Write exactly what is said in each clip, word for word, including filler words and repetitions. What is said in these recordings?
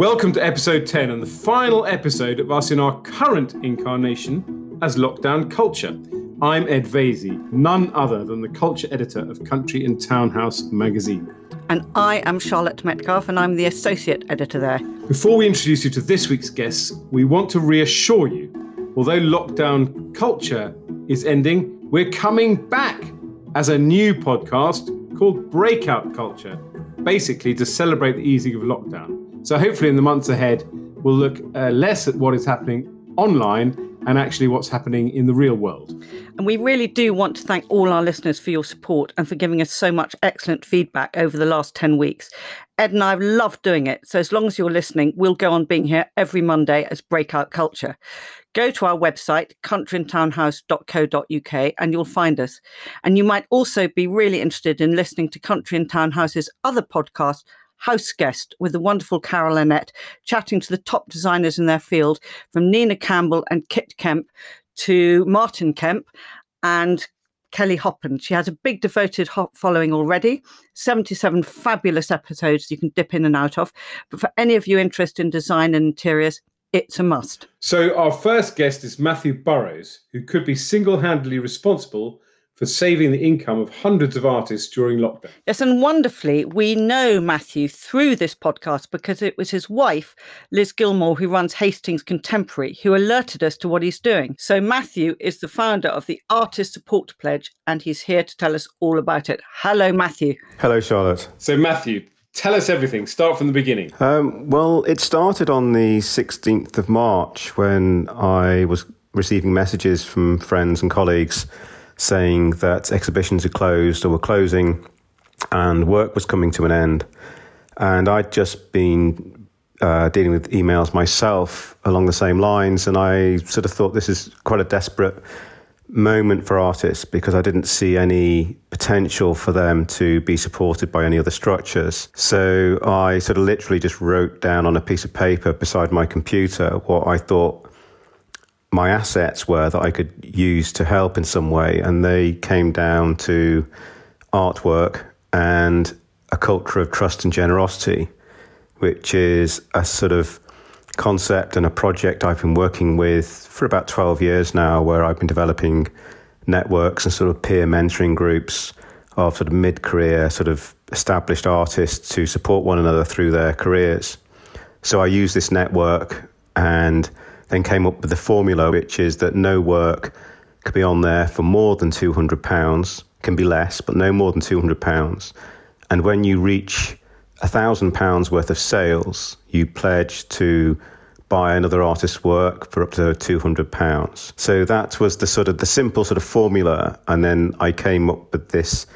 Welcome to episode ten and the final episode of us in our current incarnation as Lockdown Culture. I'm Ed Vasey, none other than the culture editor of Country and Townhouse magazine. And I am Charlotte Metcalf, and I'm the associate editor there. Before we introduce you to this week's guests, we want to reassure you, although Lockdown Culture is ending, we're coming back as a new podcast called Breakout Culture, basically to celebrate the easing of lockdown. So hopefully in the months ahead, we'll look uh, less at what is happening online and actually what's happening in the real world. And we really do want to thank all our listeners for your support and for giving us so much excellent feedback over the last ten weeks. Ed and I have loved doing it, so as long as you're listening, we'll go on being here every Monday as Breakout Culture. Go to our website, country and townhouse dot co dot uk, and you'll find us. And you might also be really interested in listening to Country and Townhouse's other podcast, House Guest, with the wonderful Carol Annette, chatting to the top designers in their field, from Nina Campbell and Kit Kemp to Martin Kemp and Kelly Hoppen. She has a big devoted hop following already, seventy-seven fabulous episodes you can dip in and out of. But for any of you interested in design and interiors, it's a must. So our first guest is Matthew Burrows, who could be single-handedly responsible for saving the income of hundreds of artists during lockdown. Yes, and wonderfully, we know Matthew through this podcast because it was his wife, Liz Gilmore, who runs Hastings Contemporary, who alerted us to what he's doing. So Matthew is the founder of the Artist Support Pledge, and he's here to tell us all about it. Hello, Matthew. Hello, Charlotte. So, Matthew, tell us everything. Start from the beginning. Um, well, it started on the sixteenth of March when I was receiving messages from friends and colleagues saying that exhibitions had closed or were closing and work was coming to an end. And I'd just been uh, dealing with emails myself along the same lines, and I sort of thought this is quite a desperate moment for artists because I didn't see any potential for them to be supported by any other structures. So I sort of literally just wrote down on a piece of paper beside my computer what I thought my assets were that I could use to help in some way, and they came down to artwork and a culture of trust and generosity, which is a sort of concept and a project I've been working with for about twelve years now, where I've been developing networks and sort of peer mentoring groups of sort of mid-career sort of established artists who support one another through their careers. So I use this network and then came up with the formula, which is that no work could be on there for more than two hundred pounds, can be less, but no more than two hundred pounds. And when you reach one thousand pounds worth of sales, you pledge to buy another artist's work for up to two hundred pounds. So that was the sort of the simple sort of formula. And then I came up with this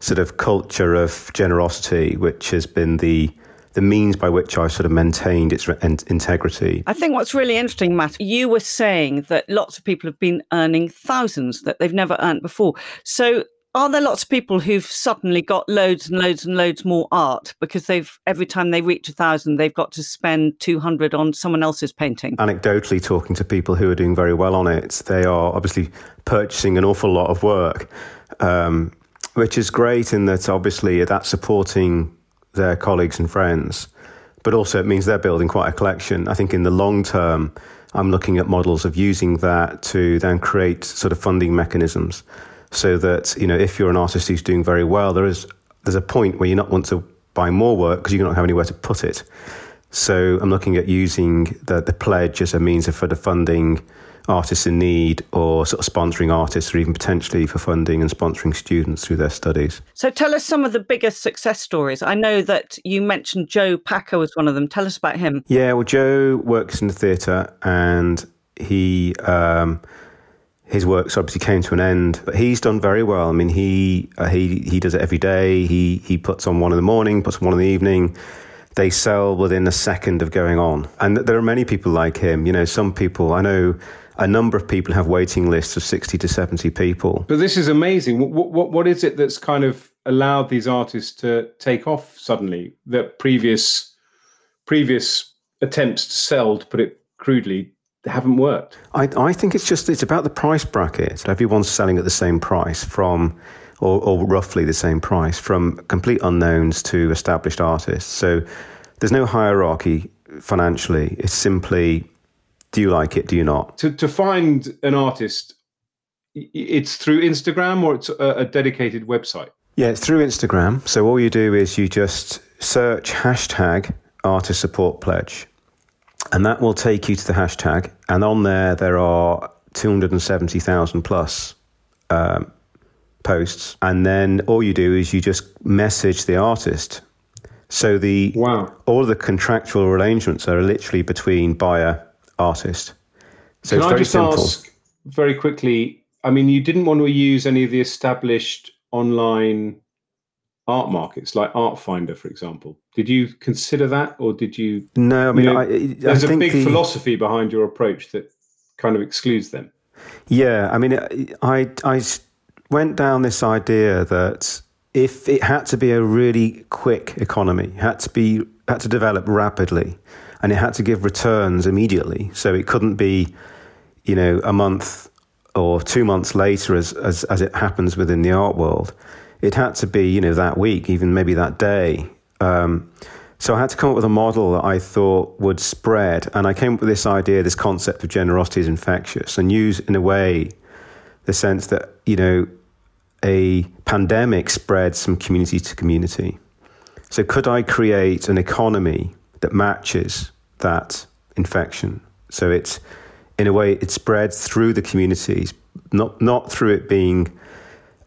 sort of culture of generosity, which has been the the means by which I sort of maintained its re- integrity. I think what's really interesting, Matt, you were saying that lots of people have been earning thousands that they've never earned before. So are there lots of people who've suddenly got loads and loads and loads more art because they've every time they reach a thousand, they've got to spend two hundred on someone else's painting? Anecdotally, talking to people who are doing very well on it, they are obviously purchasing an awful lot of work, um, which is great in that obviously that's supporting their colleagues and friends, but also it means they're building quite a collection. I think in the long term, I'm looking at models of using that to then create sort of funding mechanisms so that, you know, if you're an artist who's doing very well, there is there's a point where you not want to buy more work because you don't have anywhere to put it. So I'm looking at using the, the pledge as a means of for the funding artists in need, or sort of sponsoring artists, or even potentially for funding and sponsoring students through their studies. So tell us some of the biggest success stories. I know that you mentioned Joe Packer was one of them. Tell us about him. Yeah, well, Joe works in the theatre, and he um, his works obviously came to an end, but he's done very well. I mean, he uh, he he does it every day. He he puts on one in the morning, puts on one in the evening. They sell within a second of going on. And there are many people like him. You know, some people, I know a number of people have waiting lists of sixty to seventy people. But this is amazing. What what, what is it that's kind of allowed these artists to take off suddenly that previous previous attempts to sell, to put it crudely, haven't worked? I, I think it's just, it's about the price bracket. Everyone's selling at the same price from, or, or roughly the same price, from complete unknowns to established artists. So there's no hierarchy financially. It's simply, do you like it? Do you not? To to find an artist, it's through Instagram or it's a, a dedicated website? Yeah, it's through Instagram. So all you do is you just search hashtag Artist Support Pledge, and that will take you to the hashtag. And on there, there are two hundred seventy thousand plus um, posts. And then all you do is you just message the artist. So the wow. all of the contractual arrangements are literally between buyer, artist. So Can it's very I just simple. Ask very quickly, I mean, you didn't want to use any of the established online art markets like Art Finder, for example. Did you consider that, or did you? No, I mean, you know, I, I, there's I think a big the, philosophy behind your approach that kind of excludes them. Yeah, I mean, I I went down this idea that if it had to be a really quick economy, had to be had to develop rapidly, and it had to give returns immediately, so it couldn't be, you know, a month or two months later, as as as it happens within the art world. It had to be, you know, that week, even maybe that day. Um, so I had to come up with a model that I thought would spread. And I came up with this idea, this concept of generosity is infectious, and use, in a way, the sense that, you know, a pandemic spreads from community to community. So could I create an economy that matches that infection? So it's, in a way, it spreads through the communities, not not through it being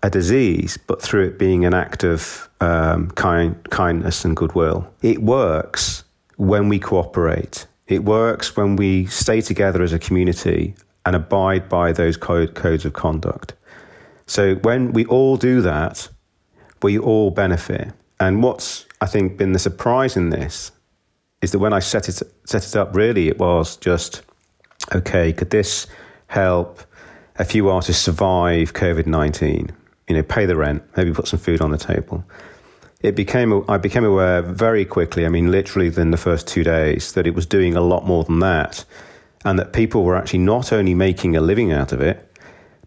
a disease, but through it being an act of um, kind, kindness and goodwill. It works when we cooperate. It works when we stay together as a community and abide by those code, codes of conduct. So when we all do that, we all benefit. And what's, I think, been the surprise in this is that when I set it set it up, really, it was just, okay, could this help a few artists survive COVID nineteen? You know, pay the rent, maybe put some food on the table. It became, I became aware very quickly, I mean, literally within the first two days, that it was doing a lot more than that, and that people were actually not only making a living out of it,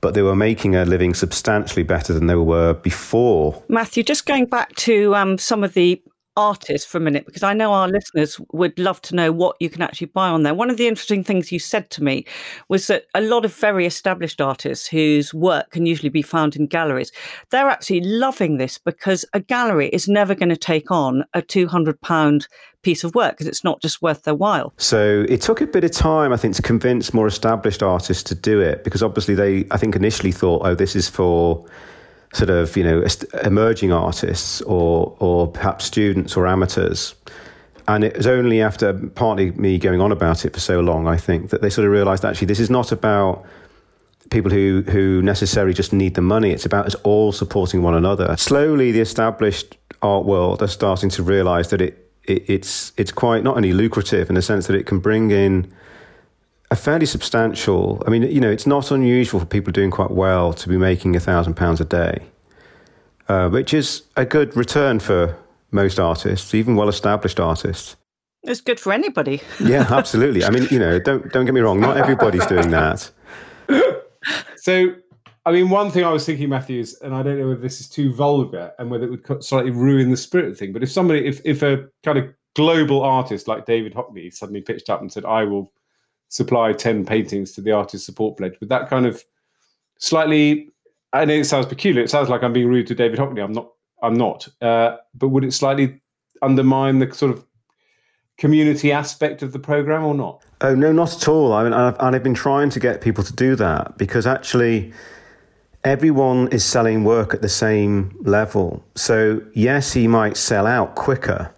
but they were making a living substantially better than they were before. Matthew, just going back to um, some of the artists for a minute, because I know our listeners would love to know what you can actually buy on there. One of the interesting things you said to me was that a lot of very established artists whose work can usually be found in galleries, they're actually loving this because a gallery is never going to take on a two hundred pound piece of work because it's not just worth their while. So it took a bit of time, I think, to convince more established artists to do it, because obviously they, I think, initially thought, oh, this is for sort of, you know, emerging artists or or perhaps students or amateurs. And it was only after partly me going on about it for so long, I think, that they sort of realised, actually, this is not about people who, who necessarily just need the money. It's about us all supporting one another. Slowly, the established art world are starting to realise that it, it it's it's quite not only lucrative in the sense that it can bring in a fairly substantial, I mean, you know, it's not unusual for people doing quite well to be making a thousand pounds a day, uh, which is a good return for most artists, even well-established artists. It's good for anybody. Yeah, absolutely. I mean, you know, don't don't get me wrong, not everybody's doing that. So, I mean, one thing I was thinking, Matthew, is, and I don't know whether this is too vulgar and whether it would slightly ruin the spirit of the thing, but if somebody, if, if a kind of global artist like David Hockney suddenly pitched up and said, I will supply ten paintings to the Artist Support Pledge, with that kind of slightly, I know it sounds peculiar, it sounds like I'm being rude to David Hockney, I'm not, I'm not, uh, but would it slightly undermine the sort of community aspect of the programme or not? Oh, no, not at all. I mean, I've, and I've been trying to get people to do that, because actually everyone is selling work at the same level. So yes, he might sell out quicker,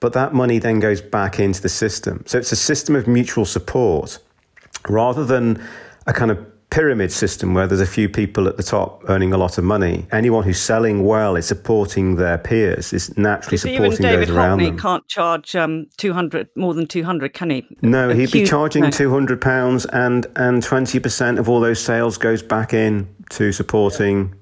but that money then goes back into the system. So it's a system of mutual support rather than a kind of pyramid system where there's a few people at the top earning a lot of money. Anyone who's selling well is supporting their peers, is naturally supporting those around them. Even David Hockney can't charge um, two hundred, more than two hundred, can he? No, he'd be charging two hundred pounds and, and twenty percent of all those sales goes back in to supporting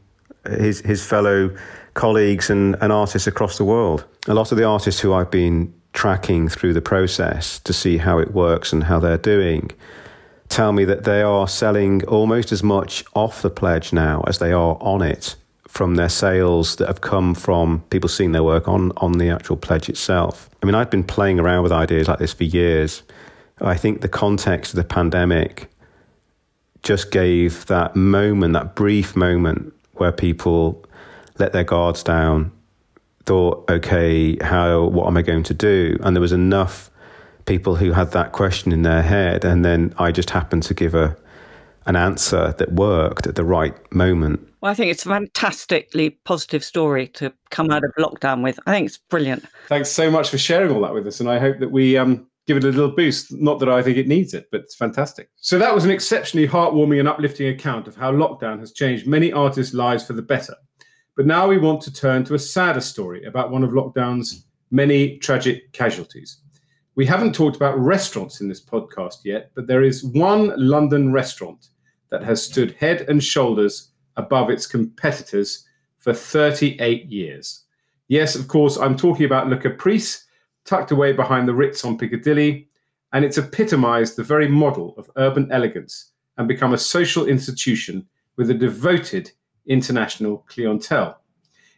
his his fellow colleagues and, and artists across the world. A lot of the artists who I've been tracking through the process to see how it works and how they're doing tell me that they are selling almost as much off the pledge now as they are on it from their sales that have come from people seeing their work on, on the actual pledge itself. I mean, I've been playing around with ideas like this for years. I think the context of the pandemic just gave that moment, that brief moment where people let their guards down, thought, okay, how, what am I going to do? And there was enough people who had that question in their head. And then I just happened to give a an answer that worked at the right moment. Well, I think it's a fantastically positive story to come out of lockdown with. I think it's brilliant. Thanks so much for sharing all that with us. And I hope that we um, give it a little boost. Not that I think it needs it, but it's fantastic. So that was an exceptionally heartwarming and uplifting account of how lockdown has changed many artists' lives for the better. But now we want to turn to a sadder story about one of lockdown's many tragic casualties. We haven't talked about restaurants in this podcast yet, but there is one London restaurant that has stood head and shoulders above its competitors for thirty-eight years. Yes, of course, I'm talking about Le Caprice, tucked away behind the Ritz on Piccadilly, and it's epitomised the very model of urban elegance and become a social institution with a devoted international clientele.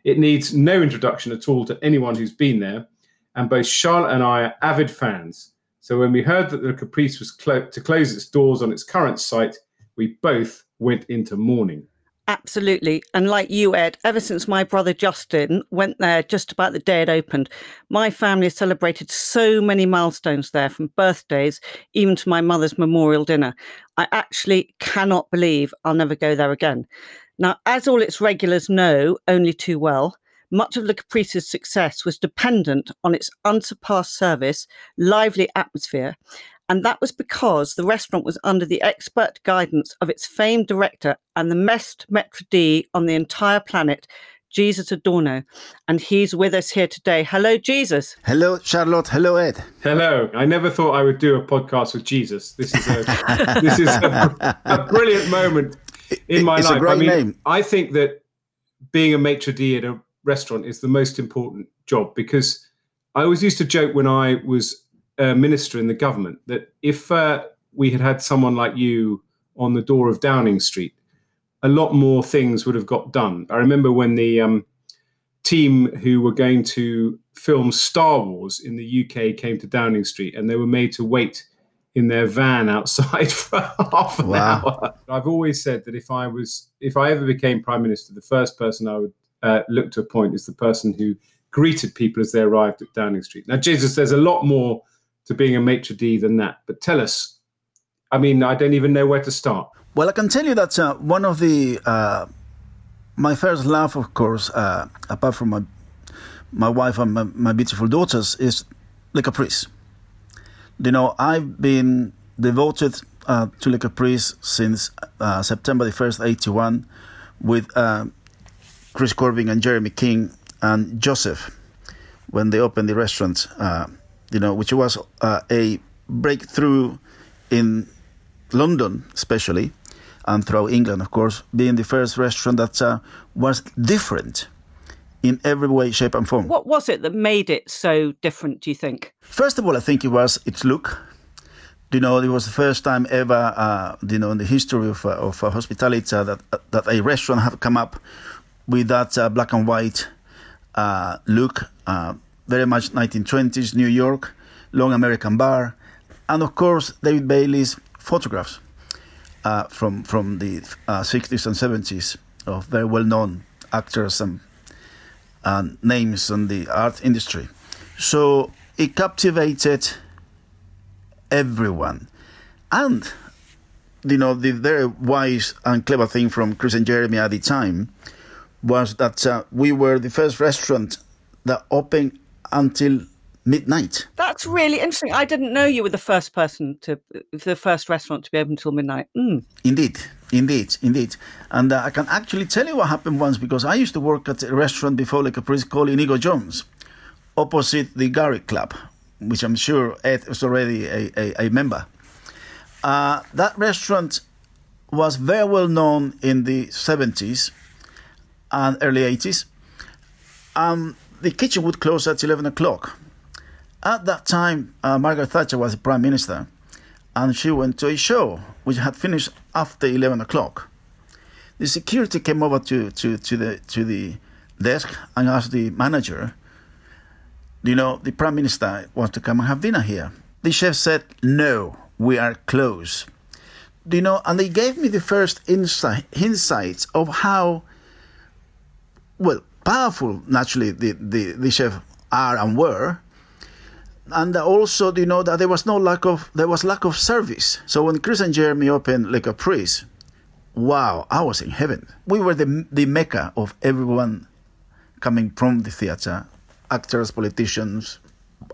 It needs no introduction at all to anyone who's been there, and both Charlotte and I are avid fans. So when we heard that the Caprice was clo- to close its doors on its current site, we both went into mourning. Absolutely. And like you, Ed, ever since my brother Justin went there just about the day it opened, my family has celebrated so many milestones there, from birthdays, even to my mother's memorial dinner. I actually cannot believe I'll never go there again. Now, as all its regulars know only too well, much of Le Caprice's success was dependent on its unsurpassed service, lively atmosphere, and that was because the restaurant was under the expert guidance of its famed director and the best maitre d' on the entire planet, Jesus Adorno, and he's with us here today. Hello, Jesus. Hello, Charlotte. Hello, Ed. Hello. I never thought I would do a podcast with Jesus. This is a this is a, a brilliant moment in my it's life. A great I mean, name. I think that being a maitre d' at a restaurant is the most important job, because I always used to joke when I was a minister in the government that if uh, we had had someone like you on the door of Downing Street, a lot more things would have got done. I remember when the um, team who were going to film Star Wars in the U K came to Downing Street, and they were made to wait in their van outside for half an wow. hour. I've always said that if I was, if I ever became Prime Minister, the first person I would uh, look to appoint is the person who greeted people as they arrived at Downing Street. Now, Jesus, there's a lot more to being a maitre d' than that, but tell us. I mean, I don't even know where to start. Well, I can tell you that uh, one of the, uh, my first love, of course, uh, apart from my my wife and my, my beautiful daughters, is Le Caprice. You know, I've been devoted uh, to Le Caprice since uh, September the first, eighty-one, with uh, Chris Corbin and Jeremy King and Joseph, when they opened the restaurant, uh, you know, which was uh, a breakthrough in London, especially, and throughout England, of course, being the first restaurant that uh, was different in every way, shape and form. What was it that made it so different, do you think? First of all, I think it was its look. You know, it was the first time ever, uh, you know, in the history of, uh, of uh, hospitality uh, that uh, that a restaurant had come up with that uh, black and white uh, look, uh, very much nineteen twenties New York, long American bar, and of course, David Bailey's photographs uh, from from the uh, sixties and seventies of very well-known actors and and names in the art industry. So it captivated everyone. And, you know, the very wise and clever thing from Chris and Jeremy at the time was that uh, we were the first restaurant that opened until midnight. That's really interesting. I didn't know you were the first person to, the first restaurant to be open until midnight. Mm. Indeed, indeed, indeed. And uh, I can actually tell you what happened once, because I used to work at a restaurant before Le Caprice called Inigo Jones, opposite the Garrick Club, which I'm sure Ed was already a, a, a member. Uh, that restaurant was very well known in the seventies and early eighties. Um, the kitchen would close at eleven o'clock. At that time, uh, Margaret Thatcher was the Prime Minister, and she went to a show which had finished after eleven o'clock. The security came over to, to, to the to the desk and asked the manager, you know, the Prime Minister wants to come and have dinner here. The chef said, no, we are closed. You know, and they gave me the first insight, insights of how, well, powerful, naturally, the, the, the chef are and were. And also, you know, that there was no lack of, there was lack of service. So when Chris and Jeremy opened Le Caprice, wow, I was in heaven. We were the the mecca of everyone coming from the theatre, actors, politicians.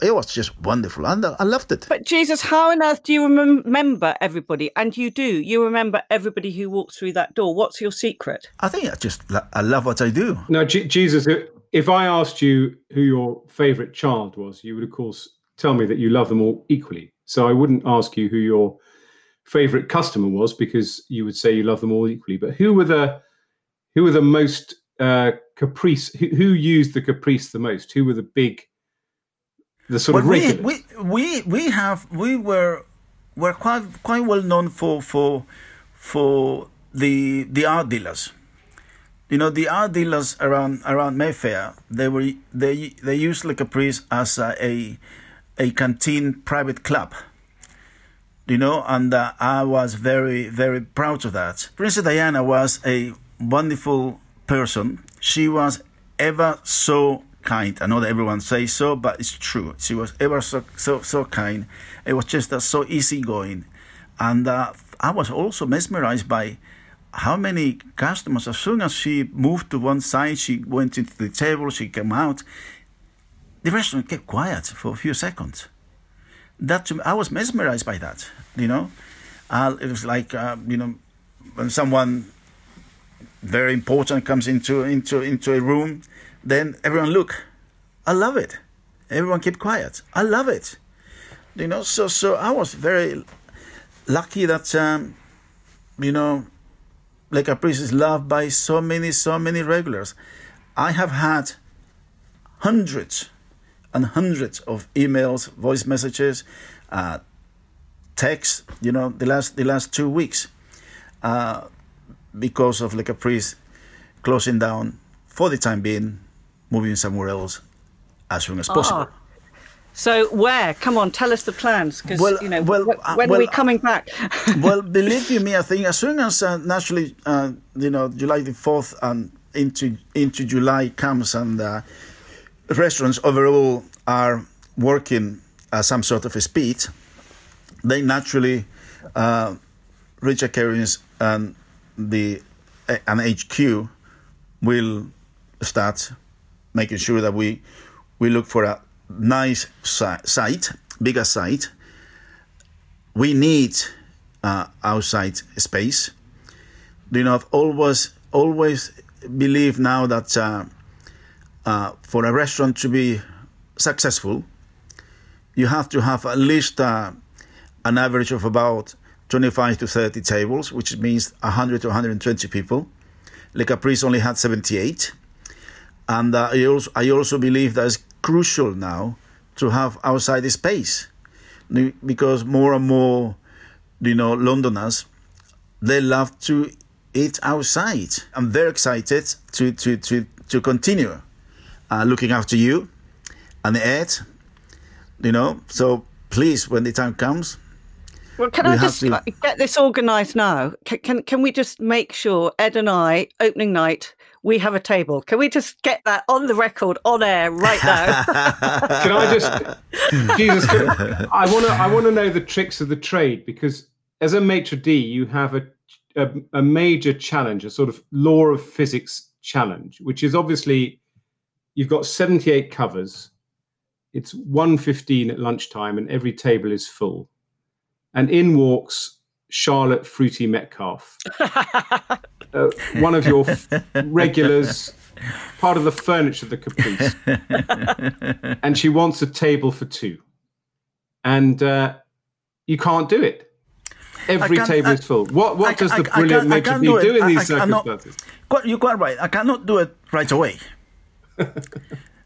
It was just wonderful, and I loved it. But Jesus, how on earth do you remember everybody? And you do. You remember everybody who walks through that door. What's your secret? I think I just I love what I do. Now, G- Jesus, if I asked you who your favourite child was, you would, of course, tell me that you love them all equally. So I wouldn't ask you who your favourite customer was, because you would say you love them all equally. But who were the who were the most uh, caprice? Who, who used the caprice the most? Who were the big? The sort well, of regulars. We, we we we have we were were quite quite well known for for for the the art dealers. You know, the art dealers around around Mayfair. They were they they used Le Caprice as a a, a canteen private club. You know, and uh, I was very very proud of that. Princess Diana was a wonderful person. She was ever so kind. I know that everyone says so, but it's true. She was ever so so, so kind. It was just uh, so easygoing, and uh, I was also mesmerized by how many customers. As soon as she moved to one side, she went into the table. She came out. The restaurant kept quiet for a few seconds. That to me, I was mesmerized by that. You know, uh, it was like uh, you know, when someone very important comes into into into a room. Then everyone look, I love it. Everyone keep quiet. I love it. You know, so so I was very lucky that, um, you know, Le Caprice is loved by so many, so many regulars. I have had hundreds and hundreds of emails, voice messages, uh, texts, you know, the last the last two weeks uh, because of Le Caprice closing down for the time being, moving somewhere else as soon as possible. Ah. So where? Come on, tell us the plans, because, well, you know, well, wh- when well, are we coming back? Well, believe you me, I think as soon as, uh, naturally, uh, you know, July the fourth and into into July comes and uh, restaurants overall are working at some sort of a speed, they naturally, uh, Richard Kerins and the and H Q will start making sure that we we look for a nice si- site, bigger site. We need uh, outside space. You know, I've always, always believed now that uh, uh, for a restaurant to be successful, you have to have at least uh, an average of about twenty-five to thirty tables, which means one hundred to one hundred twenty people. Le Caprice only had seventy-eight. And uh, I, also, I also believe that it's crucial now to have outside space, because more and more, you know, Londoners, they love to eat outside. I'm very excited to to to to continue uh, looking after you and Ed. You know, so please, when the time comes. Well, can we I just to... get this organised now? Can, can can we just make sure Ed and I, opening night, we have a table? Can we just get that on the record, on air, right now? Can I just, Jesus? Can, I want to I want to know the tricks of the trade, because as a maitre d', you have a, a a major challenge, a sort of law of physics challenge, which is obviously you've got seventy-eight covers. It's one fifteen at lunchtime, and every table is full. And in walks Charlotte Fruity Metcalf, uh, one of your f- regulars, part of the furniture of the Caprice. And she wants a table for two. And uh, you can't do it. Every table I, is full. What what I, does I, the brilliant maitre d' do, do in I, these I circumstances? Cannot, you're quite right. I cannot do it right away.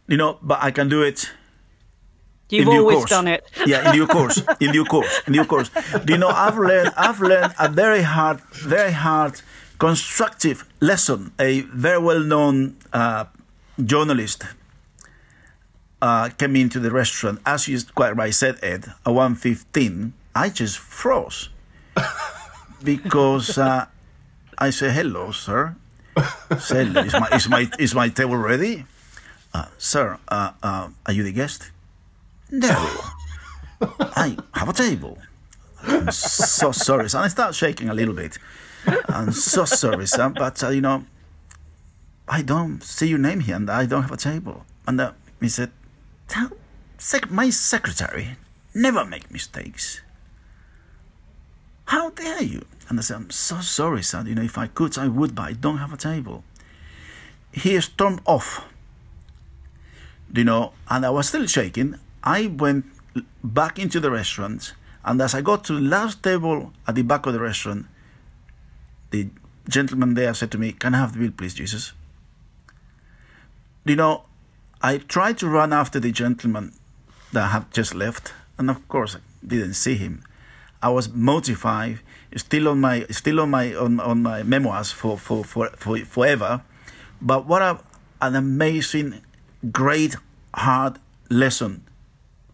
You know, but I can do it. You've always course. done it. Yeah, in due course, in due course, in due course. Do you know, I've learned, I've learned a very hard, very hard Constructive lesson, a very well-known uh, journalist uh, came into the restaurant. As you quite right said, Ed, at one fifteen, I just froze because uh, I said, hello, sir. Said, is, my, is, my, is my table ready? Uh, sir, uh, uh, are you the guest? No. I have a table. I'm so sorry, son. I start shaking a little bit. I'm so sorry, son, but, uh, you know, I don't see your name here, and I don't have a table. And uh, he said, Tell sec- my secretary never make mistakes. How dare you? And I said, I'm so sorry, son. You know, if I could, I would, but I don't have a table. He stormed off, you know, and I was still shaking. I went back into the restaurant, and as I got to the last table at the back of the restaurant, the gentleman there said to me, can I have the bill, please, Jesus? You know, I tried to run after the gentleman that had just left, and of course, I didn't see him. I was mortified, still on my still on my on, on my memoirs for, for, for, for forever. But what a, an amazing, great, hard lesson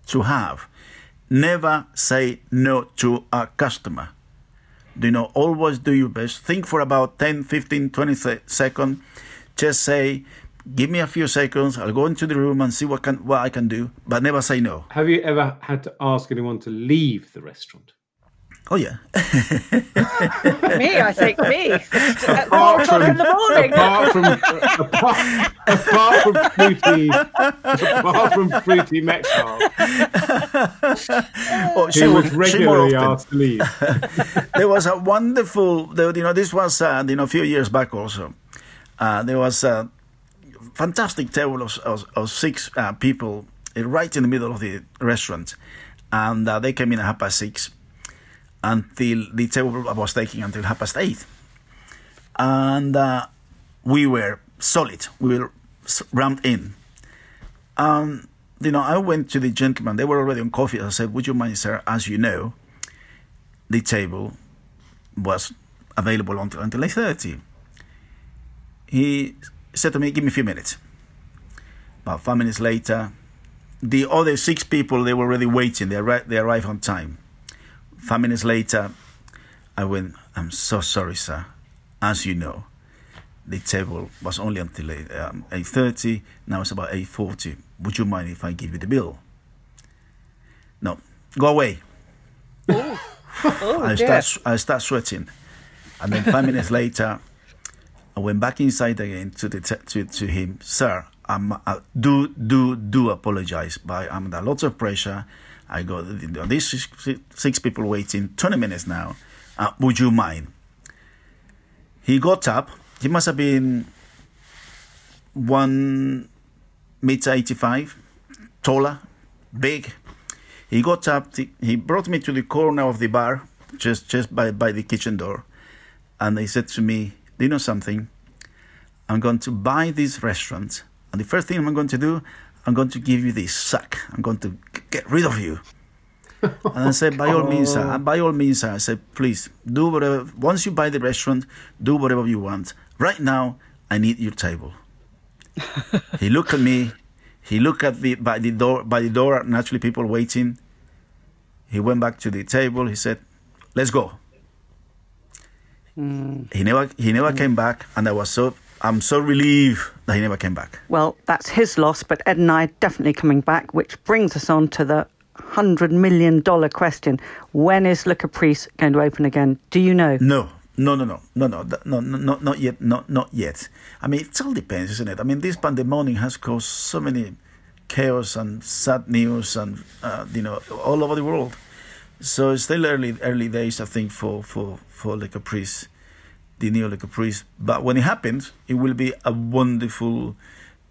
to have. Never say no to a customer. You know, always do your best. Think for about ten, fifteen, twenty seconds. Just say, give me a few seconds. I'll go into the room and see what can what I can do. But never say no. Have you ever had to ask anyone to leave the restaurant? Oh, yeah. me, I think, me. At four o'clock in the morning. Apart from, apart, apart from Fruity, apart from Fruity Metcalf, oh, she was regularly asked to leave. There was a wonderful, you know, this was, uh, you know, a few years back also. Uh, there was a fantastic table of, of, of six uh, people uh, right in the middle of the restaurant. And uh, they came in at half past six. Until the table was taking until half past eight. And uh, we were solid. We were rammed in. Um, you know, I went to the gentleman. They were already on coffee. I said, would you mind, sir, as you know, the table was available until, until eight thirty. He said to me, give me a few minutes. About five minutes later, the other six people, they were already waiting. They, arri- they arrived on time. Five minutes later, I went, I'm so sorry, sir. As you know, the table was only until um, eight thirty. Now it's about eight forty. Would you mind if I give you the bill? No, go away. Oh. Oh, I, start, I start sweating. And then five minutes later, I went back inside again to the te- to, to him. Sir, I'm, I do, do, do apologize, but I'm under lots of pressure. I go, these six people waiting twenty minutes now. Uh, would you mind? He got up. He must have been one meter eighty-five, taller, big. He got up. He brought me to the corner of the bar, just, just by, by the kitchen door. And he said to me, do you know something? I'm going to buy this restaurant. And the first thing I'm going to do, I'm going to give you this sack. I'm going to get rid of you. And I said, by all means, sir. By all means, sir. I said, please, do whatever. Once you buy the restaurant, do whatever you want. Right now, I need your table. He looked at me. He looked at the by the door, by the door, naturally people waiting. He went back to the table. He said, let's go. Mm. He never, he never mm. came back, and I was so... I'm so relieved that he never came back. Well, that's his loss, but Ed and I are definitely coming back, which brings us on to the one hundred million dollars question. When is Le Caprice going to open again? Do you know? No, no, no, no, no, no, no, no not yet, not, not yet. I mean, it all depends, isn't it? I mean, this pandemonium has caused so many chaos and sad news and, uh, you know, all over the world. So it's still early early days, I think, for, for, for Le Caprice. The new Le Caprice, but when it happens, it will be a wonderful,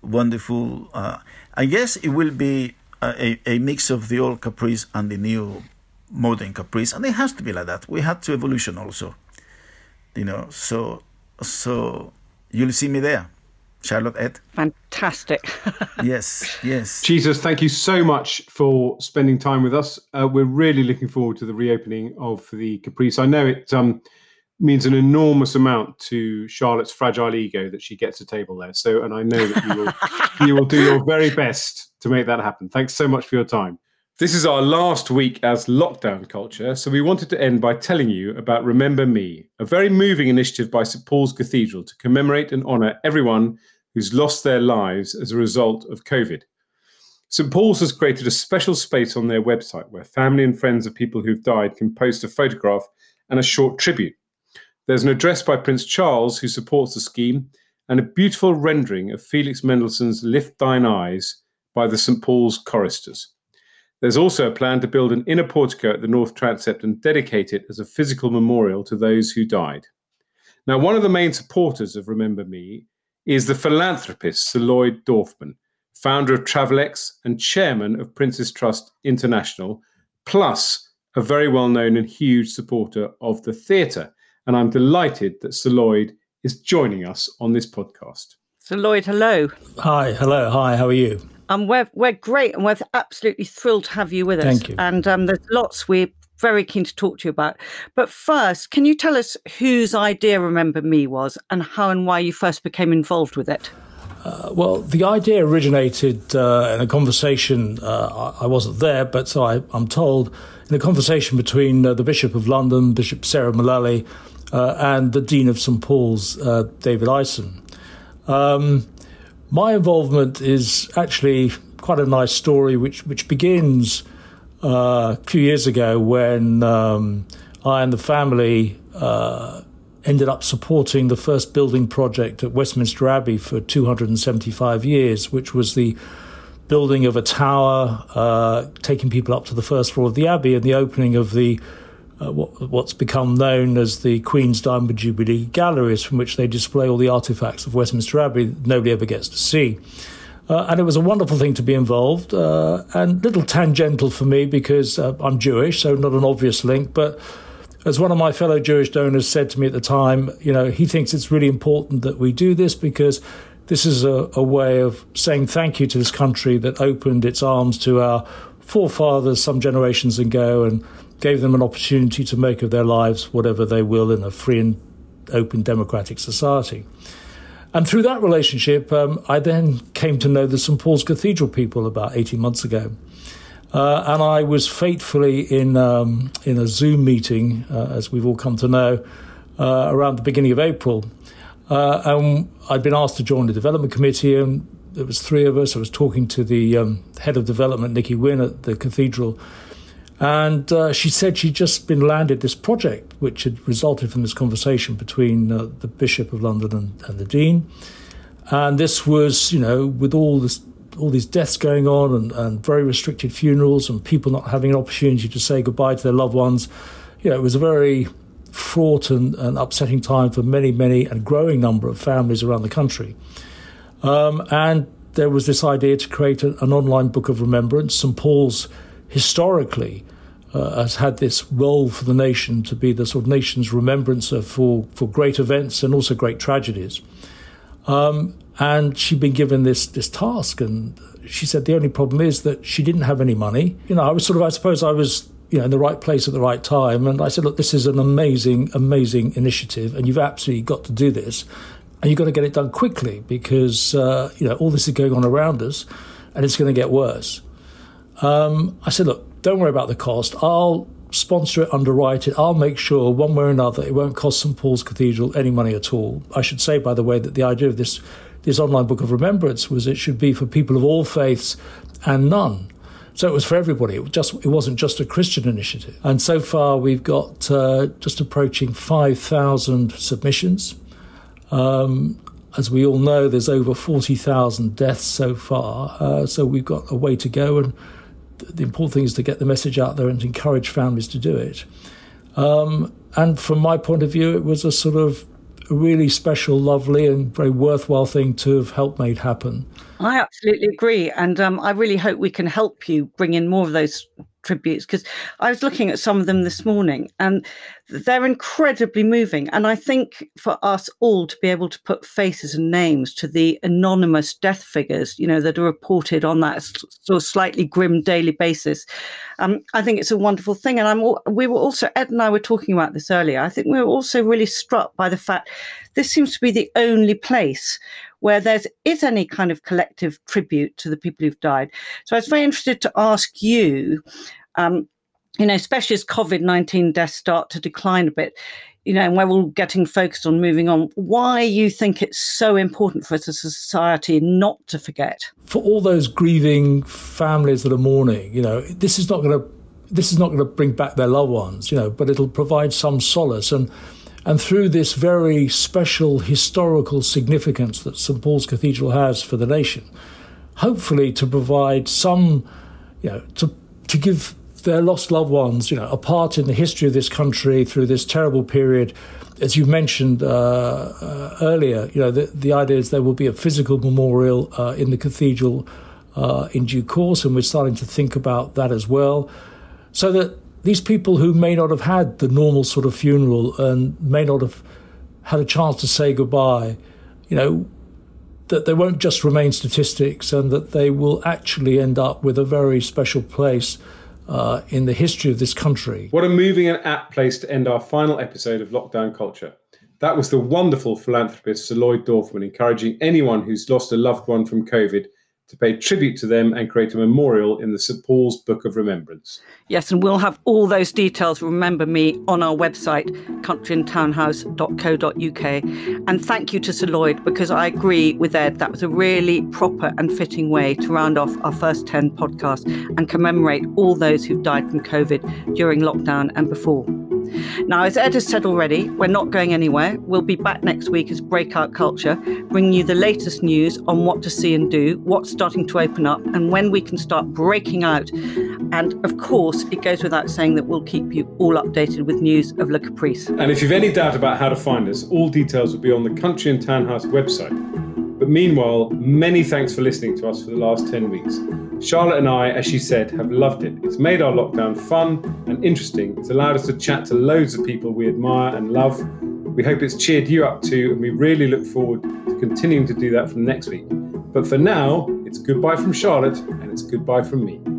wonderful. Uh, I guess it will be a, a mix of the old Caprice and the new modern Caprice, and it has to be like that. We had to evolution also, you know. So, so you'll see me there, Charlotte, Ed. Fantastic. Yes, yes. Jesus, thank you so much for spending time with us. Uh, we're really looking forward to the reopening of the Caprice. I know it. Um, means an enormous amount to Charlotte's fragile ego that she gets a table there. So, and I know that you will, you will do your very best to make that happen. Thanks so much for your time. This is our last week as Lockdown Culture, so we wanted to end by telling you about Remember Me, a very moving initiative by Saint Paul's Cathedral to commemorate and honour everyone who's lost their lives as a result of COVID. Saint Paul's has created a special space on their website where family and friends of people who've died can post a photograph and a short tribute. There's an address by Prince Charles, who supports the scheme, and a beautiful rendering of Felix Mendelssohn's Lift Thine Eyes by the Saint Paul's Choristers. There's also a plan to build an inner portico at the North Transept and dedicate it as a physical memorial to those who died. Now, one of the main supporters of Remember Me is the philanthropist Sir Lloyd Dorfman, founder of Travelex and chairman of Prince's Trust International, plus a very well-known and huge supporter of the theatre. And I'm delighted that Sir Lloyd is joining us on this podcast. Sir Lloyd, hello. Hi, hello. Hi, how are you? Um, we're, we're great, and we're absolutely thrilled to have you with us. Thank you. And um, there's lots we're very keen to talk to you about. But first, can you tell us whose idea Remember Me was and how and why you first became involved with it? Uh, well, the idea originated uh, in a conversation, uh, I wasn't there, but so I, I'm told, in a conversation between uh, the Bishop of London, Bishop Sarah Mullally, uh, and the Dean of Saint Paul's, uh, David Ison. Um My involvement is actually quite a nice story, which which begins uh, a few years ago when um, I and the family uh, ended up supporting the first building project at Westminster Abbey for two hundred seventy-five years, which was the building of a tower, uh, taking people up to the first floor of the Abbey, and the opening of the uh, what, what's become known as the Queen's Diamond Jubilee Galleries, from which they display all the artefacts of Westminster Abbey that nobody ever gets to see. Uh, and it was a wonderful thing to be involved, uh, and little tangential for me because uh, I'm Jewish, so not an obvious link, but as one of my fellow Jewish donors said to me at the time, you know, he thinks it's really important that we do this because this is a, a way of saying thank you to this country that opened its arms to our forefathers some generations ago and gave them an opportunity to make of their lives whatever they will in a free and open democratic society. And through that relationship, um, I then came to know the Saint Paul's Cathedral people about eighteen months ago. Uh, and I was fatefully in um, in a Zoom meeting, uh, as we've all come to know, uh, around the beginning of April. Uh, and I'd been asked to join the development committee, and there was three of us. I was talking to the um, head of development, Nikki Wynne, at the cathedral. And uh, she said she'd just been landed this project, which had resulted from this conversation between uh, the Bishop of London and, and the Dean. And this was, you know, with all this... all these deaths going on and, and very restricted funerals and people not having an opportunity to say goodbye to their loved ones. You know, it was a very fraught and, and upsetting time for many, many and growing number of families around the country. Um, and there was this idea to create a, an online book of remembrance. Saint Paul's historically uh, has had this role for the nation to be the sort of nation's remembrancer for, for great events and also great tragedies. Um, and she'd been given this this task, and she said the only problem is that she didn't have any money. You know, I was sort of, I suppose I was, you know, in the right place at the right time. And I said, look, this is an amazing, amazing initiative, and you've absolutely got to do this. And you've got to get it done quickly because, uh, you know, all this is going on around us, and it's going to get worse. Um, I said, look, don't worry about the cost. I'll sponsor it, underwrite it. I'll make sure one way or another it won't cost Saint Paul's Cathedral any money at all. I should say, by the way, that the idea of this this online book of remembrance was it should be for people of all faiths and none. So it was for everybody. It, just, it wasn't just a Christian initiative. And so far we've got uh, just approaching five thousand submissions. Um, as we all know, there's over forty thousand deaths so far. Uh, so we've got a way to go, and the important thing is to get the message out there and encourage families to do it. Um, and from my point of view, it was a sort of really special, lovely and very worthwhile thing to have helped made happen. I absolutely agree. And um, I really hope we can help you bring in more of those tributes, because I was looking at some of them this morning and they're incredibly moving. And I think for us all to be able to put faces and names to the anonymous death figures, you know, that are reported on that sort of slightly grim daily basis, um, I think it's a wonderful thing. And I'm all, we were also, Ed and I were talking about this earlier, I think we were also really struck by the fact this seems to be the only place where there is any kind of collective tribute to the people who've died. So I was very interested to ask you, um, you know, especially as COVID nineteen deaths start to decline a bit, you know, and we're all getting focused on moving on, why you think it's so important for us as a society not to forget. For all those grieving families that are mourning, you know, this is not going to this is not going to bring back their loved ones, you know, but it'll provide some solace. And And through this very special historical significance that Saint Paul's Cathedral has for the nation, hopefully to provide some, you know, to to give their lost loved ones, you know, a part in the history of this country through this terrible period. As you mentioned uh, uh, earlier, you know, the, the idea is there will be a physical memorial uh, in the cathedral uh, in due course, and we're starting to think about that as well, so that these people who may not have had the normal sort of funeral and may not have had a chance to say goodbye, you know, that they won't just remain statistics and that they will actually end up with a very special place uh, in the history of this country. What a moving and apt place to end our final episode of Lockdown Culture. That was the wonderful philanthropist Sir Lloyd Dorfman encouraging anyone who's lost a loved one from COVID to pay tribute to them and create a memorial in the Saint Paul's Book of Remembrance. Yes, and we'll have all those details, remember me, on our website, country and townhouse dot co dot U K. And thank you to Sir Lloyd, because I agree with Ed, that was a really proper and fitting way to round off our first ten podcasts and commemorate all those who've died from COVID during lockdown and before. Now, as Ed has said already, we're not going anywhere. We'll be back next week as Breakout Culture, bringing you the latest news on what to see and do, what's starting to open up, and when we can start breaking out. And, of course, it goes without saying that we'll keep you all updated with news of Le Caprice. And if you've any doubt about how to find us, all details will be on the Country and Townhouse website. But meanwhile, many thanks for listening to us for the last ten weeks. Charlotte and I, as she said, have loved it. It's made our lockdown fun and interesting. It's allowed us to chat to loads of people we admire and love. We hope it's cheered you up too, and we really look forward to continuing to do that from next week. But for now, it's goodbye from Charlotte and it's goodbye from me.